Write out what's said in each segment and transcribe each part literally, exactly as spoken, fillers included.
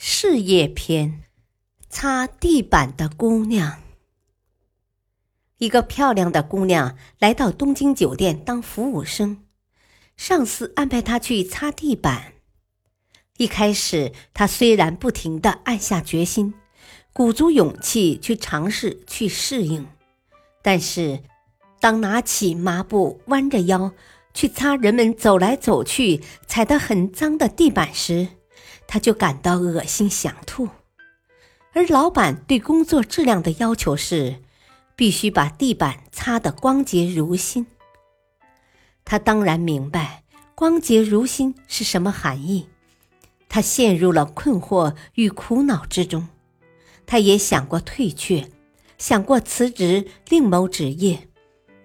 事业篇，擦地板的姑娘。一个漂亮的姑娘来到东京酒店当服务生，上司安排她去擦地板。一开始，她虽然不停地暗下决心，鼓足勇气去尝试去适应，但是当拿起抹布弯着腰去擦人们走来走去踩得很脏的地板时，她就感到恶心想吐。而老板对工作质量的要求是必须把地板擦得光洁如新。她当然明白光洁如新是什么含义，她陷入了困惑与苦恼之中。她也想过退却，想过辞职另谋职业，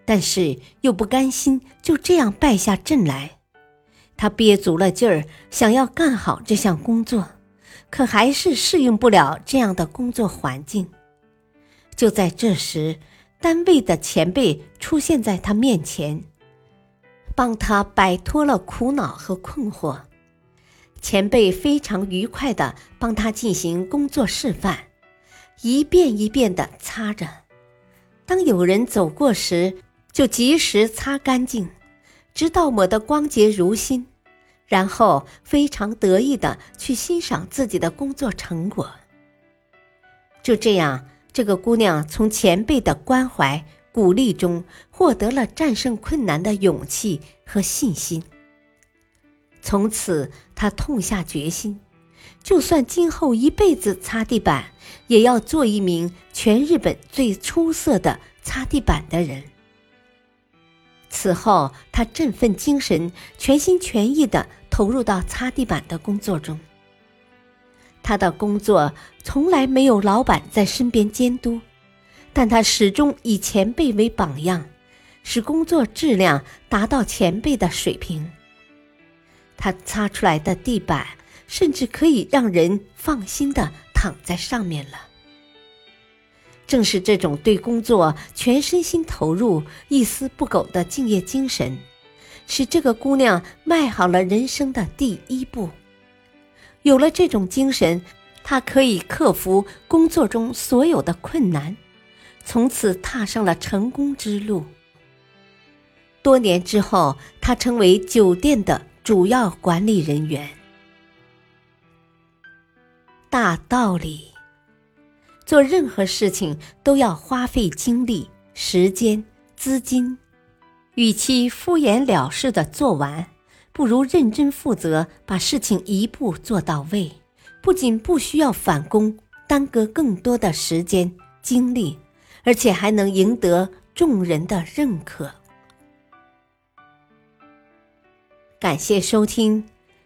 但是又不甘心就这样败下阵来。他憋足了劲儿，想要干好这项工作，可还是适应不了这样的工作环境。就在这时，单位的前辈出现在他面前，帮他摆脱了苦恼和困惑。前辈非常愉快地帮他进行工作示范，一遍一遍地擦着。当有人走过时，就及时擦干净，直到抹得光洁如新，然后非常得意地去欣赏自己的工作成果。就这样，这个姑娘从前辈的关怀、鼓励中获得了战胜困难的勇气和信心。从此，她痛下决心，就算今后一辈子擦地板，也要做一名全日本最出色的擦地板的人。此后，他振奋精神，全心全意地投入到擦地板的工作中。他的工作从来没有老板在身边监督，但他始终以前辈为榜样，使工作质量达到前辈的水平。他擦出来的地板，甚至可以让人放心地躺在上面了。正是这种对工作全身心投入、一丝不苟的敬业精神，使这个姑娘迈好了人生的第一步。有了这种精神，她可以克服工作中所有的困难，从此踏上了成功之路。多年之后，她成为酒店的主要管理人员。大道理。做任何事情都要花费精力、时间、资金，与其敷衍了事地做完，不如认真负责，把事情一步做到位，不仅不需要返工，耽搁更多的时间、精力，而且还能赢得众人的认可。感谢收听，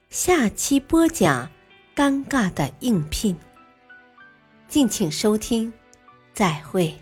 下期播讲《尴尬的应聘》。敬请收听，再会。